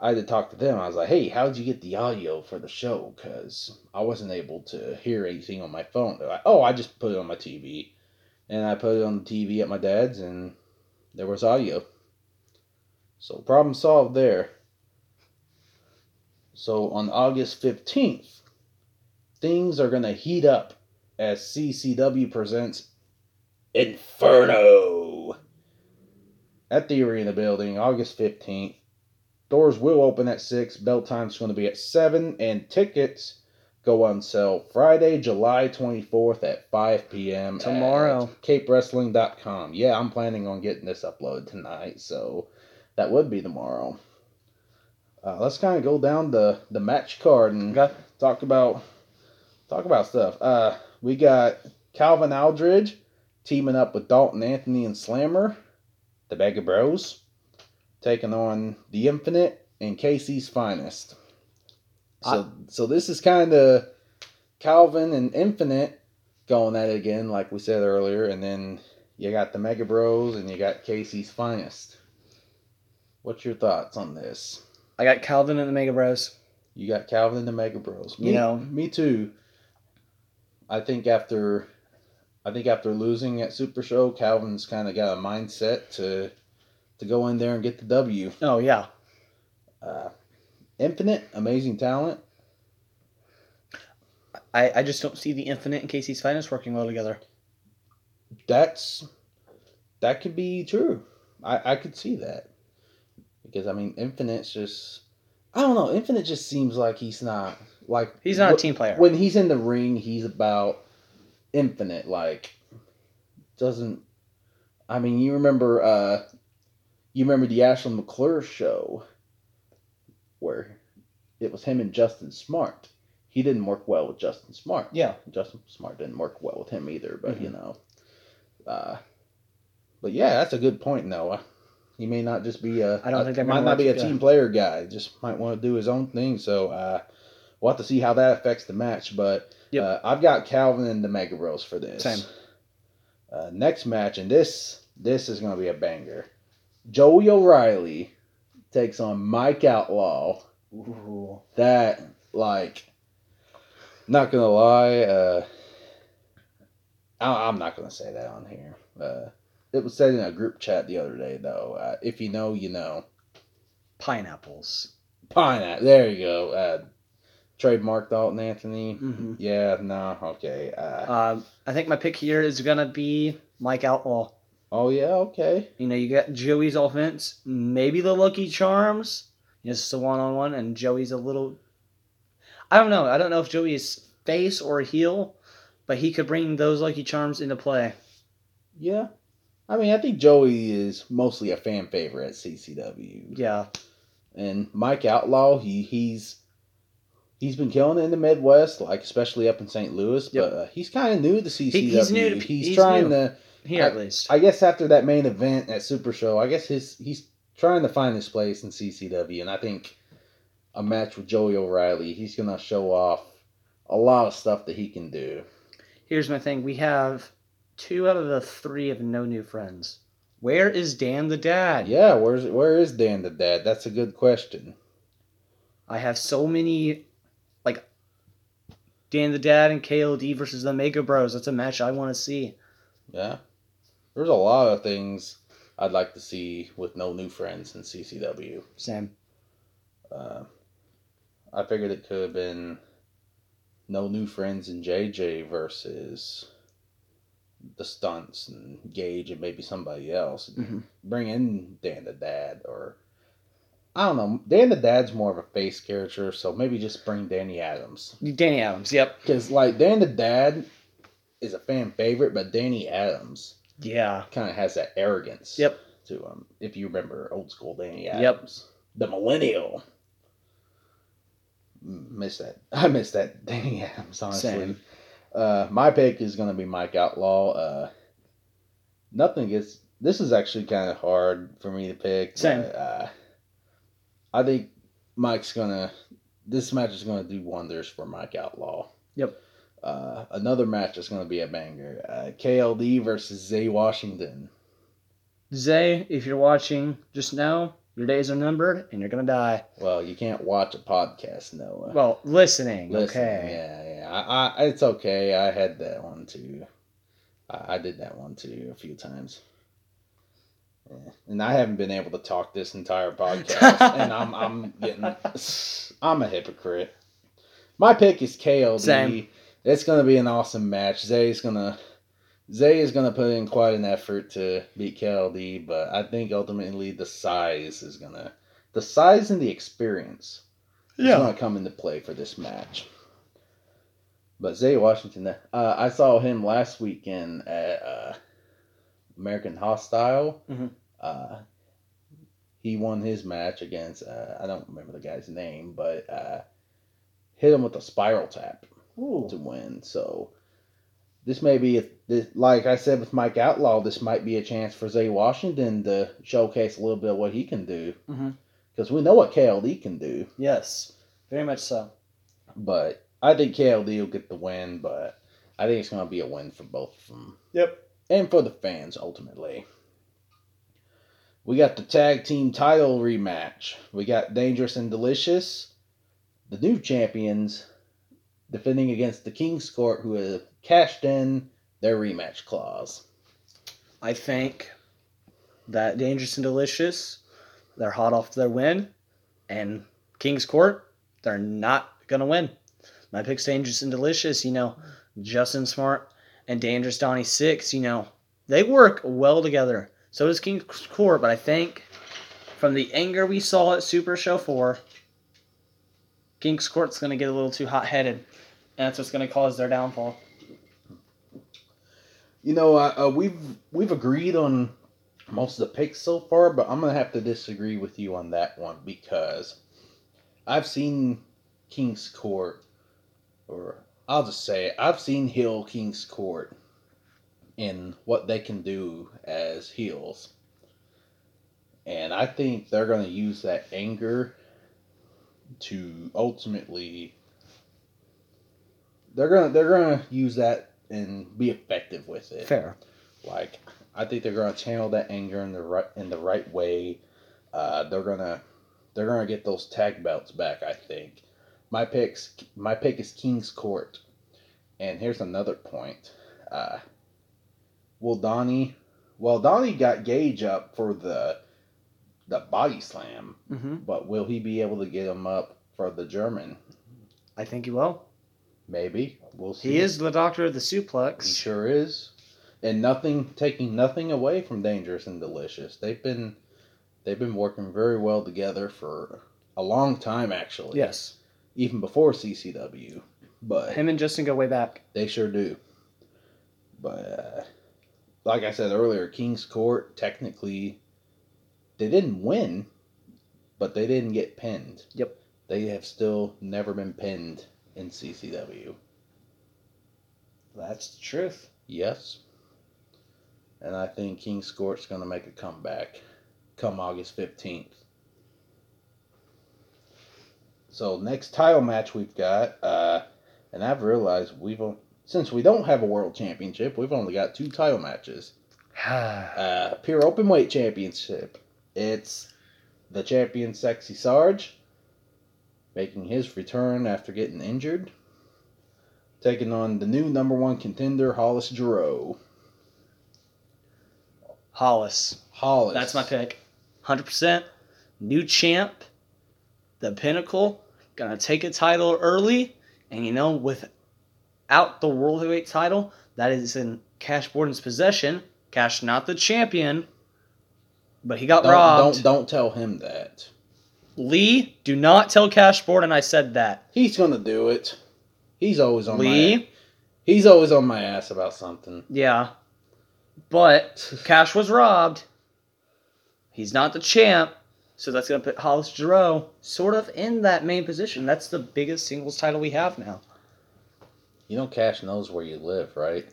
I had to talk to them. I was like, hey, how did you get the audio for the show? Because I wasn't able to hear anything on my phone. They're like, oh, I just put it on my TV. And I put it on the TV at my dad's, and there was audio. So problem solved there. So on August 15th, things are going to heat up as CCW presents Inferno. At the Arena Building, August 15th. Doors will open at 6. Bell time's going to be at 7. And tickets go on sale Friday, July 24th at 5 p.m. Tomorrow. CapeWrestling.com. Yeah, I'm planning on getting this uploaded tonight, so that would be tomorrow. Let's kind of go down the match card and talk about stuff. We got Calvin Aldridge teaming up with Dalton Anthony and Slammer, the Mega Bros, taking on The Infinite and KC's Finest. So this is kind of Calvin and Infinite going at it again, like we said earlier. And then you got the Mega Bros and you got KC's Finest. What's your thoughts on this? I got Calvin and the Mega Bros. You got Calvin and the Mega Bros. Me too. I think after losing at Super Show, Calvin's kind of got a mindset to go in there and get the W. Oh, yeah. Infinite, amazing talent. I just don't see the Infinite and KC's Finest working well together. That could be true. I could see that. Because, I mean, Infinite's just... I don't know. Infinite just seems like he's not... like he's not a team player. When he's in the ring, he's about Infinite. Like, doesn't... I mean, you remember... You remember the Ashland McClure show where it was him and Justin Smart. He didn't work well with Justin Smart. Yeah. Justin Smart didn't work well with him either, but, you know. But, yeah, that's a good point, Noah. He may not just be a... I don't think that might not be a team player guy. Just might want to do his own thing. So, we'll have to see how that affects the match. But I've got Calvin and the Mega Bros for this. Same. Next match, and this is going to be a banger. Joey O'Reilly takes on Mike Outlaw. Ooh. That, like, not going to lie, I'm not going to say that on here. It was said in a group chat the other day, though. If you know, you know. Pineapple. There you go. Trademark Dalton Anthony. Mm-hmm. Yeah, no, okay. I think my pick here is going to be Mike Outlaw. Oh, yeah, okay. You know, you got Joey's offense, maybe the Lucky Charms, just a one-on-one, and Joey's a little... I don't know. I don't know if Joey is face or heel, but he could bring those Lucky Charms into play. Yeah. I mean, I think Joey is mostly a fan favorite at CCW. Yeah. And Mike Outlaw, he's been killing it in the Midwest, like especially up in St. Louis, yep. But he's kind of new to CCW. He's new to... He's trying new. To... Here, at least. I guess after that main event at Super Show, I guess he's trying to find his place in CCW, and I think a match with Joey O'Reilly, he's going to show off a lot of stuff that he can do. Here's my thing. We have 2 out of the 3 of no new friends. Where is Dan the Dad? Yeah, where is Dan the Dad? That's a good question. I have so many, like, Dan the Dad and KLD versus the Mega Bros. That's a match I want to see. Yeah. There's a lot of things I'd like to see with no new friends in CCW. Same. I figured it could have been no new friends in JJ versus the Stunts and Gage and maybe somebody else. Mm-hmm. Bring in Dan the Dad or... I don't know. Dan the Dad's more of a face character, so maybe just bring Danny Adams. Danny Adams, yep. Because, like, Dan the Dad is a fan favorite, but Danny Adams... Yeah. Kind of has that arrogance to him. If you remember old school Danny Adams. Yep. The millennial. Miss that. I miss that Danny Adams, honestly. Same. My pick is going to be Mike Outlaw. Nothing gets... This is actually kind of hard for me to pick. Same. But, I think Mike's going to... This match is going to do wonders for Mike Outlaw. Yep. Another match is going to be a banger. KLD versus Zay Washington. Zay, if you're watching, just know your days are numbered and you're going to die. Well, you can't watch a podcast, Noah. Well, listening, okay. Yeah. I it's okay. I had that one, too. I did that one, too, a few times. Yeah. And I haven't been able to talk this entire podcast, and I'm a hypocrite. My pick is KLD. Same. It's going to be an awesome match. Zay is going to put in quite an effort to beat KLD, but I think ultimately the size and the experience is going to come into play for this match. But Zay Washington, I saw him last weekend at American Hostile. Mm-hmm. He won his match against, I don't remember the guy's name, but hit him with a spiral tap. Ooh. To win. So this may be, like I said with Mike Outlaw, this might be a chance for Zay Washington to showcase a little bit of what he can do. Because mm-hmm. we know what KLD can do. Yes, very much so. But I think KLD will get the win, but I think it's going to be a win for both of them. Yep. And for the fans, ultimately. We got the tag team title rematch. We got Dangerous and Delicious, the new champions, defending against the King's Court, who have cashed in their rematch clause. I think that Dangerous and Delicious, they're hot off their win, and King's Court, they're not going to win. My pick's Dangerous and Delicious, Justin Smart and Dangerous Donnie Six, they work well together. So does King's Court, but I think from the anger we saw at Super Show 4, King's Court's going to get a little too hot-headed, and that's what's going to cause their downfall. We've agreed on most of the picks so far, but I'm going to have to disagree with you on that one because I've seen King's Court, or I'll just say it, I've seen heel King's Court in what they can do as heels, and I think they're going to use that anger to ultimately, they're gonna use that and be effective with it. Fair. Like, I think they're gonna channel that anger in the right way. They're gonna get those tag belts back. I think my pick is King's Court, and here's another point. Donnie got Gage up for the body slam, mm-hmm. but will he be able to get him up for the German? I think he will. Maybe. We'll see. He is the doctor of the suplex. He sure is. And taking nothing away from Dangerous and Delicious. They've been working very well together for a long time, actually. Yes. Even before CCW. But him and Justin go way back. They sure do. But like I said earlier, King's Court technically, they didn't win, but they didn't get pinned. Yep. They have still never been pinned in CCW. That's the truth. Yes. And I think King's Court's going to make a comeback come August 15th. So next title match we've got, and I've realized since we don't have a world championship, we've only got two title matches. Pure Openweight Championship. It's the champion, Sexy Sarge, making his return after getting injured, taking on the new number one contender, Hollis Giroux. Hollis. That's my pick. 100%. New champ. The Pinnacle. Gonna take a title early. And without the World Heavyweight title, that is in Cash Borden's possession. Cash, not the champion. But he got robbed. Don't tell him that. Lee, do not tell Cash Borden I said that. He's going to do it. He's always on my ass. He's always on my ass about something. Yeah. But Cash was robbed. He's not the champ. So that's going to put Hollis Giroux sort of in that main position. That's the biggest singles title we have now. Cash knows where you live, right?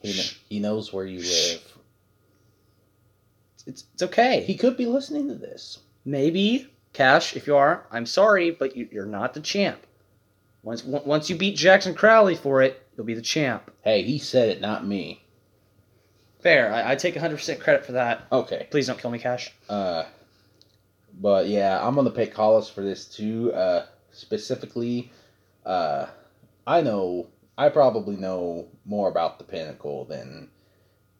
He knows where you live. It's okay. He could be listening to this. Maybe. Cash, if you are, I'm sorry, but you're not the champ. Once you beat Jackson Crowley for it, you'll be the champ. Hey, he said it, not me. Fair. I take 100% credit for that. Okay. Please don't kill me, Cash. But yeah, I'm going to pick Hollis for this too. Specifically, I probably know more about the Pinnacle than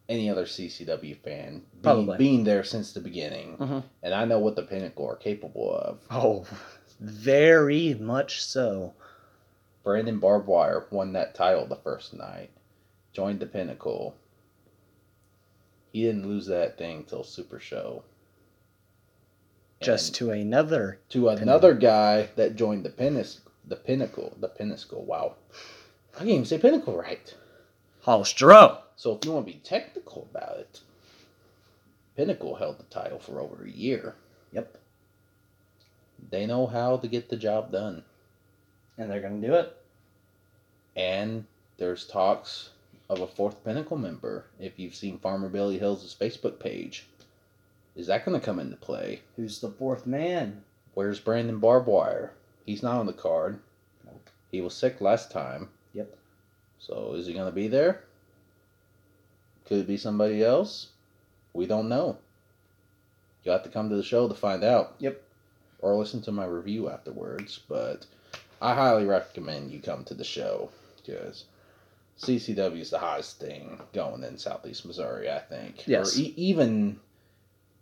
any other CCW fan. Probably. Being there since the beginning. Mm-hmm. And I know what the Pinnacle are capable of. Oh, very much so. Brandon Barbwire won that title the first night. Joined the Pinnacle. He didn't lose that thing till Super Show. Just to another. To another guy that joined the Pinnacle. The Pinnacle, wow. I can't even say Pinnacle right. Hollis Giroux. So if you want to be technical about it, Pinnacle held the title for over a year. Yep. They know how to get the job done. And they're going to do it. And there's talks of a fourth Pinnacle member. If you've seen Farmer Billy Hills' Facebook page, is that going to come into play? Who's the fourth man? Where's Brandon Barbwire? He's not on the card. Nope. He was sick last time. Yep. So is he going to be there? Could it be somebody else? We don't know. You'll have to come to the show to find out. Yep. Or listen to my review afterwards, but I highly recommend you come to the show, because CCW is the hottest thing going in Southeast Missouri, I think. Yes. Or even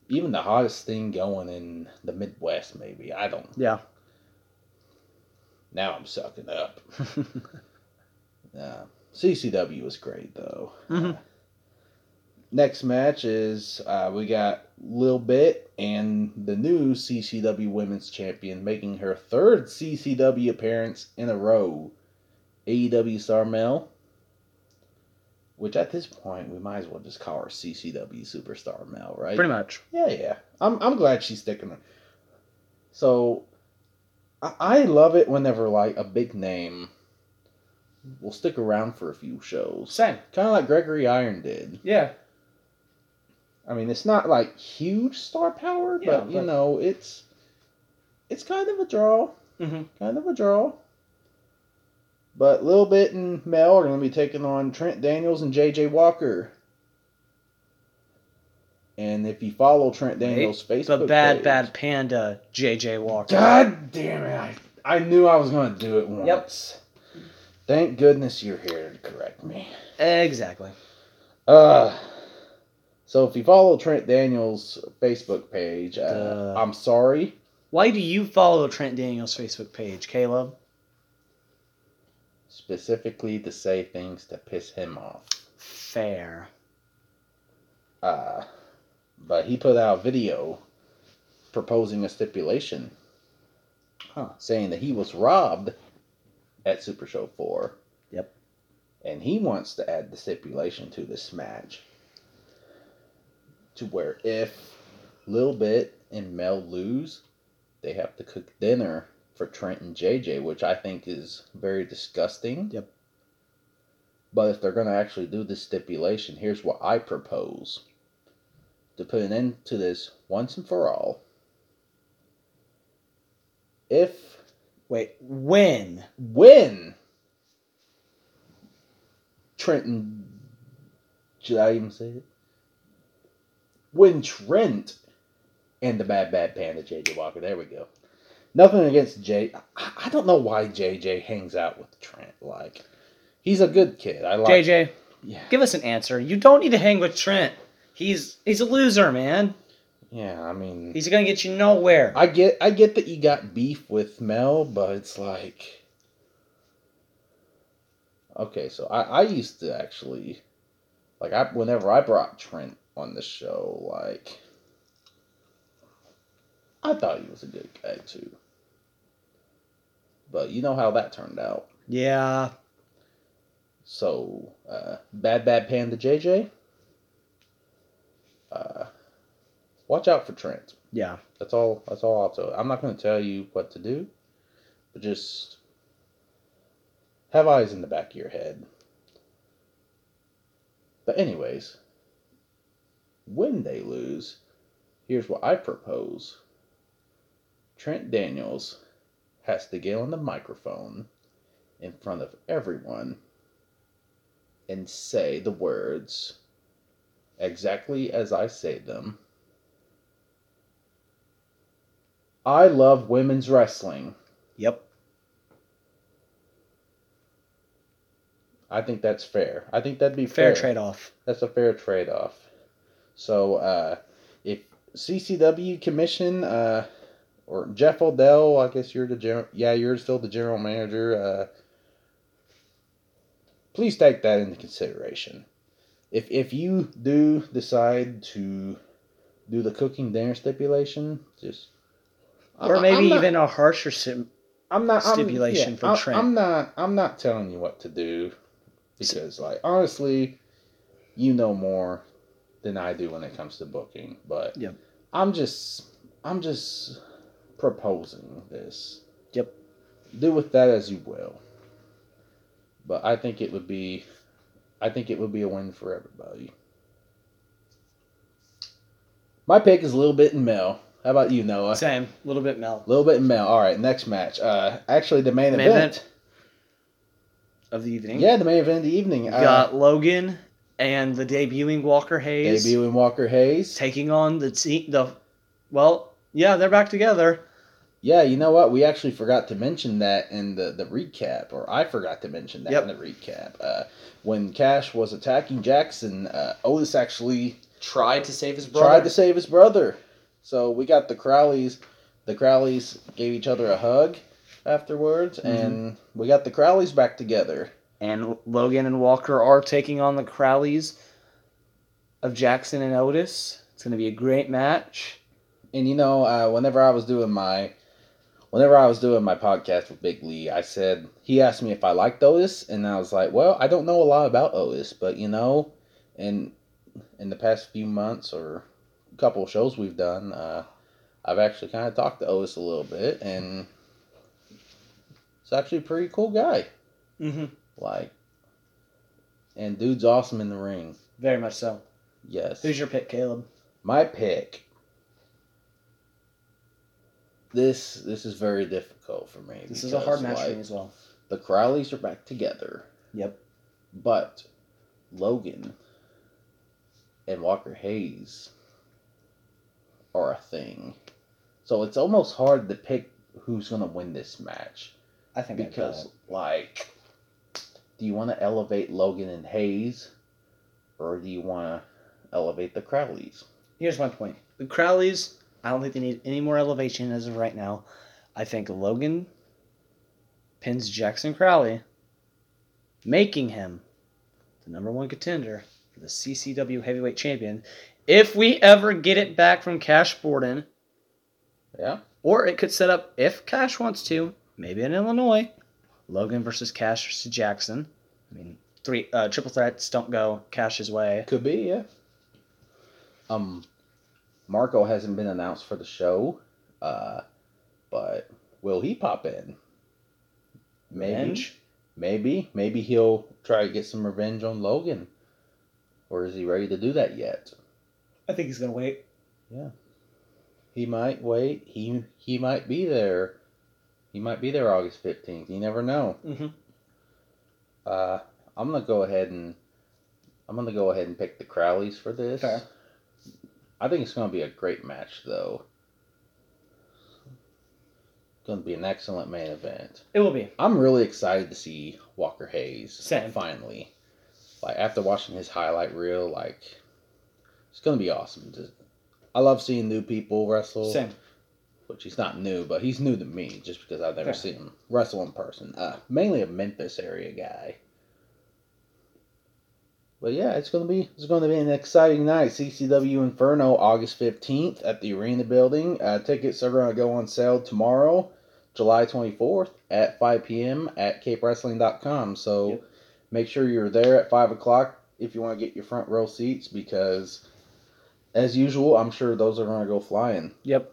the hottest thing going in the Midwest, maybe. I don't. Yeah. Now I'm sucking up. CCW is great, though. Mm-hmm. Next match is we got Lil' Bit and the new CCW Women's Champion making her third CCW appearance in a row. AEW star Mel, which at this point we might as well just call her CCW Superstar Mel, right? Pretty much. Yeah. I'm glad she's sticking her. So I love it whenever like a big name will stick around for a few shows. Same. Kind of like Gregory Iron did. Yeah. I mean, it's not, like, huge star power, yeah, but, you know, it's kind of a draw. Mm-hmm. Kind of a draw. But Lil' Bit and Mel are going to be taking on Trent Daniels and J.J. Walker. And if you follow Trent Daniels' Facebook the bad, page, bad panda, J.J. Walker. God damn it. I knew I was going to do it once. Yep. Thank goodness you're here to correct me. Exactly. So if you follow Trent Daniels' Facebook page, I'm sorry. Why do you follow Trent Daniels' Facebook page, Caleb? Specifically to say things to piss him off. Fair. But he put out a video proposing a stipulation. Huh. Saying that he was robbed at Super Show 4. Yep. And he wants to add the stipulation to this match, to where if Lil' Bit and Mel lose, they have to cook dinner for Trent and JJ, which I think is very disgusting. Yep. But if they're going to actually do this stipulation, here's what I propose. To put an end to this once and for all. When Trent and... Should I even say it? When Trent and the bad panda, J.J. Walker, there we go. Nothing against J. I don't know why J.J. hangs out with Trent. Like, he's a good kid. I like J.J., yeah. Give us an answer. You don't need to hang with Trent. He's a loser, man. Yeah, I mean, he's going to get you nowhere. I get that you got beef with Mel, but it's like... Okay, so I used to actually... Like, whenever I brought Trent on the show, like, I thought he was a good guy too, but you know how that turned out. Yeah. So bad panda JJ, watch out for Trent. Yeah, that's all I'll tell you. I'm not going to tell you what to do, but just have eyes in the back of your head. But anyways, when they lose, here's what I propose. Trent Daniels has to get on the microphone in front of everyone and say the words exactly as I say them. I love women's wrestling. Yep. I think that's fair. I think that'd be fair. Fair trade-off. That's a fair trade-off. So, if CCW commission, or Jeff O'Dell, I guess you're the general... Yeah, you're still the general manager. Please take that into consideration. If you do decide to do the cooking dinner stipulation, just... Or maybe not, even a harsher stipulation for Trent. I'm not telling you what to do. Because, like, honestly, you know more than I do when it comes to booking. But yep. I'm just proposing this. Yep. Do with that as you will. But I think it would be a win for everybody. My pick is Lil' Bit and Mel. How about you, Noah? Same. Lil' Bit Mel. Lil' Bit and Mel. All right, next match. Actually, the main event of the evening. Yeah, the main event of the evening. Got Logan and the debuting Walker Hayes. Taking on the team. They're back together. Yeah, you know what? We actually forgot to mention that in the recap, or I forgot to mention that in the recap. When Cash was attacking Jackson, Otis actually tried to save his brother. So we got the Crowleys. The Crowleys gave each other a hug afterwards, and we got the Crowleys back together. And Logan and Walker are taking on the Crowleys of Jackson and Otis. It's going to be a great match. And you know, whenever I was doing my podcast with Big Lee, I said he asked me if I liked Otis, and I was like, well, I don't know a lot about Otis, but you know, in the past few months or couple of shows we've done, I've actually kind of talked to Otis a little bit, and he's actually a pretty cool guy. Mm-hmm. And dude's awesome in the ring. Very much so. Yes. Who's your pick, Caleb? My pick. This is very difficult for me. This is a hard match for me as well. The Crowleys are back together. Yep. But Logan and Walker Hayes are a thing. So it's almost hard to pick who's going to win this match. I think because, do you want to elevate Logan and Hayes, or do you want to elevate the Crowleys? Here's my point. The Crowleys, I don't think they need any more elevation as of right now. I think Logan pins Jackson Crowley, making him the #1 contender for the CCW Heavyweight Champion. If we ever get it back from Cash Borden. Yeah. Or it could set up, if Cash wants to, maybe in Illinois, Logan versus Cash versus Jackson. I mean, triple threats don't go Cash's way. Could be, yeah. Marco hasn't been announced for the show, but will he pop in? Maybe. Revenge? Maybe he'll try to get some revenge on Logan. Or is he ready to do that yet? I think he's going to wait. Yeah. He might wait. He might be there. He might be there August 15th. You never know. Mm-hmm. I'm going to go ahead and pick the Crowleys for this. Fair. I think it's going to be a great match though. It's going to be an excellent main event. It will be. I'm really excited to see Walker Hayes. Same. Finally. After watching his highlight reel, it's going to be awesome. I love seeing new people wrestle. Same. Which he's not new, but he's new to me just because I've never seen him wrestle in person. Mainly a Memphis area guy. But yeah, it's going to be an exciting night. CCW Inferno, August 15th at the Arena Building. Tickets are going to go on sale tomorrow, July 24th at 5 p.m. at capewrestling.com. So make sure you're there at 5 o'clock if you want to get your front row seats because... As usual, I'm sure those are going to go flying. Yep.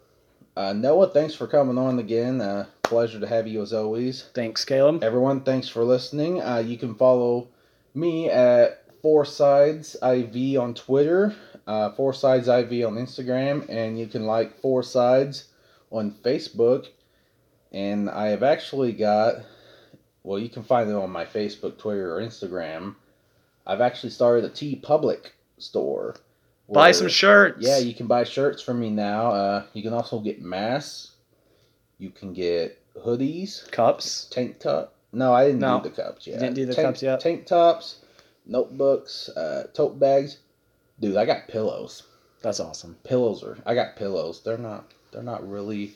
Noah, thanks for coming on again. Pleasure to have you as always. Thanks, Caleb. Everyone, thanks for listening. You can follow me at 4SidesIV on Twitter, 4SidesIV on Instagram, and you can like 4Sides on Facebook. And I have actually got Well, you can find them on my Facebook, Twitter, or Instagram. I've actually started a Tee Public store. Buy some shirts. Yeah, you can buy shirts from me now. You can also get masks. You can get hoodies. Cups. Tank top. No, I didn't do the cups yet. You didn't do the cups yet? Tank tops, notebooks, tote bags. Dude, I got pillows. That's awesome. I got pillows. They're not really...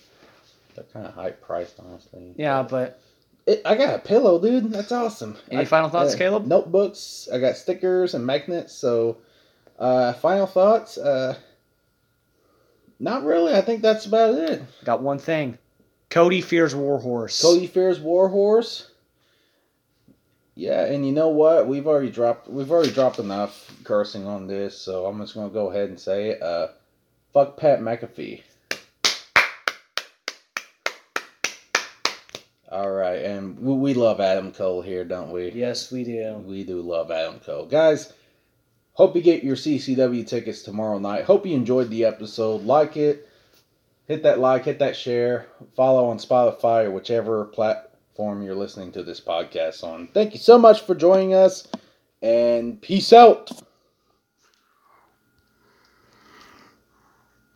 They're kind of high priced, honestly. Yeah, but I got a pillow, dude. That's awesome. Any final thoughts, Caleb? Notebooks. I got stickers and magnets. So, final thoughts? Not really. I think that's about it. Got one thing. Cody fears Warhorse. Yeah, and you know what? We've already dropped enough cursing on this, so I'm just gonna go ahead and say it. Fuck Pat McAfee. All right, and we love Adam Cole here, don't we? Yes, we do. We do love Adam Cole. Guys, hope you get your CCW tickets tomorrow night. Hope you enjoyed the episode. Like it. Hit that like, hit that share. Follow on Spotify or whichever platform you're listening to this podcast on. Thank you so much for joining us, and peace out.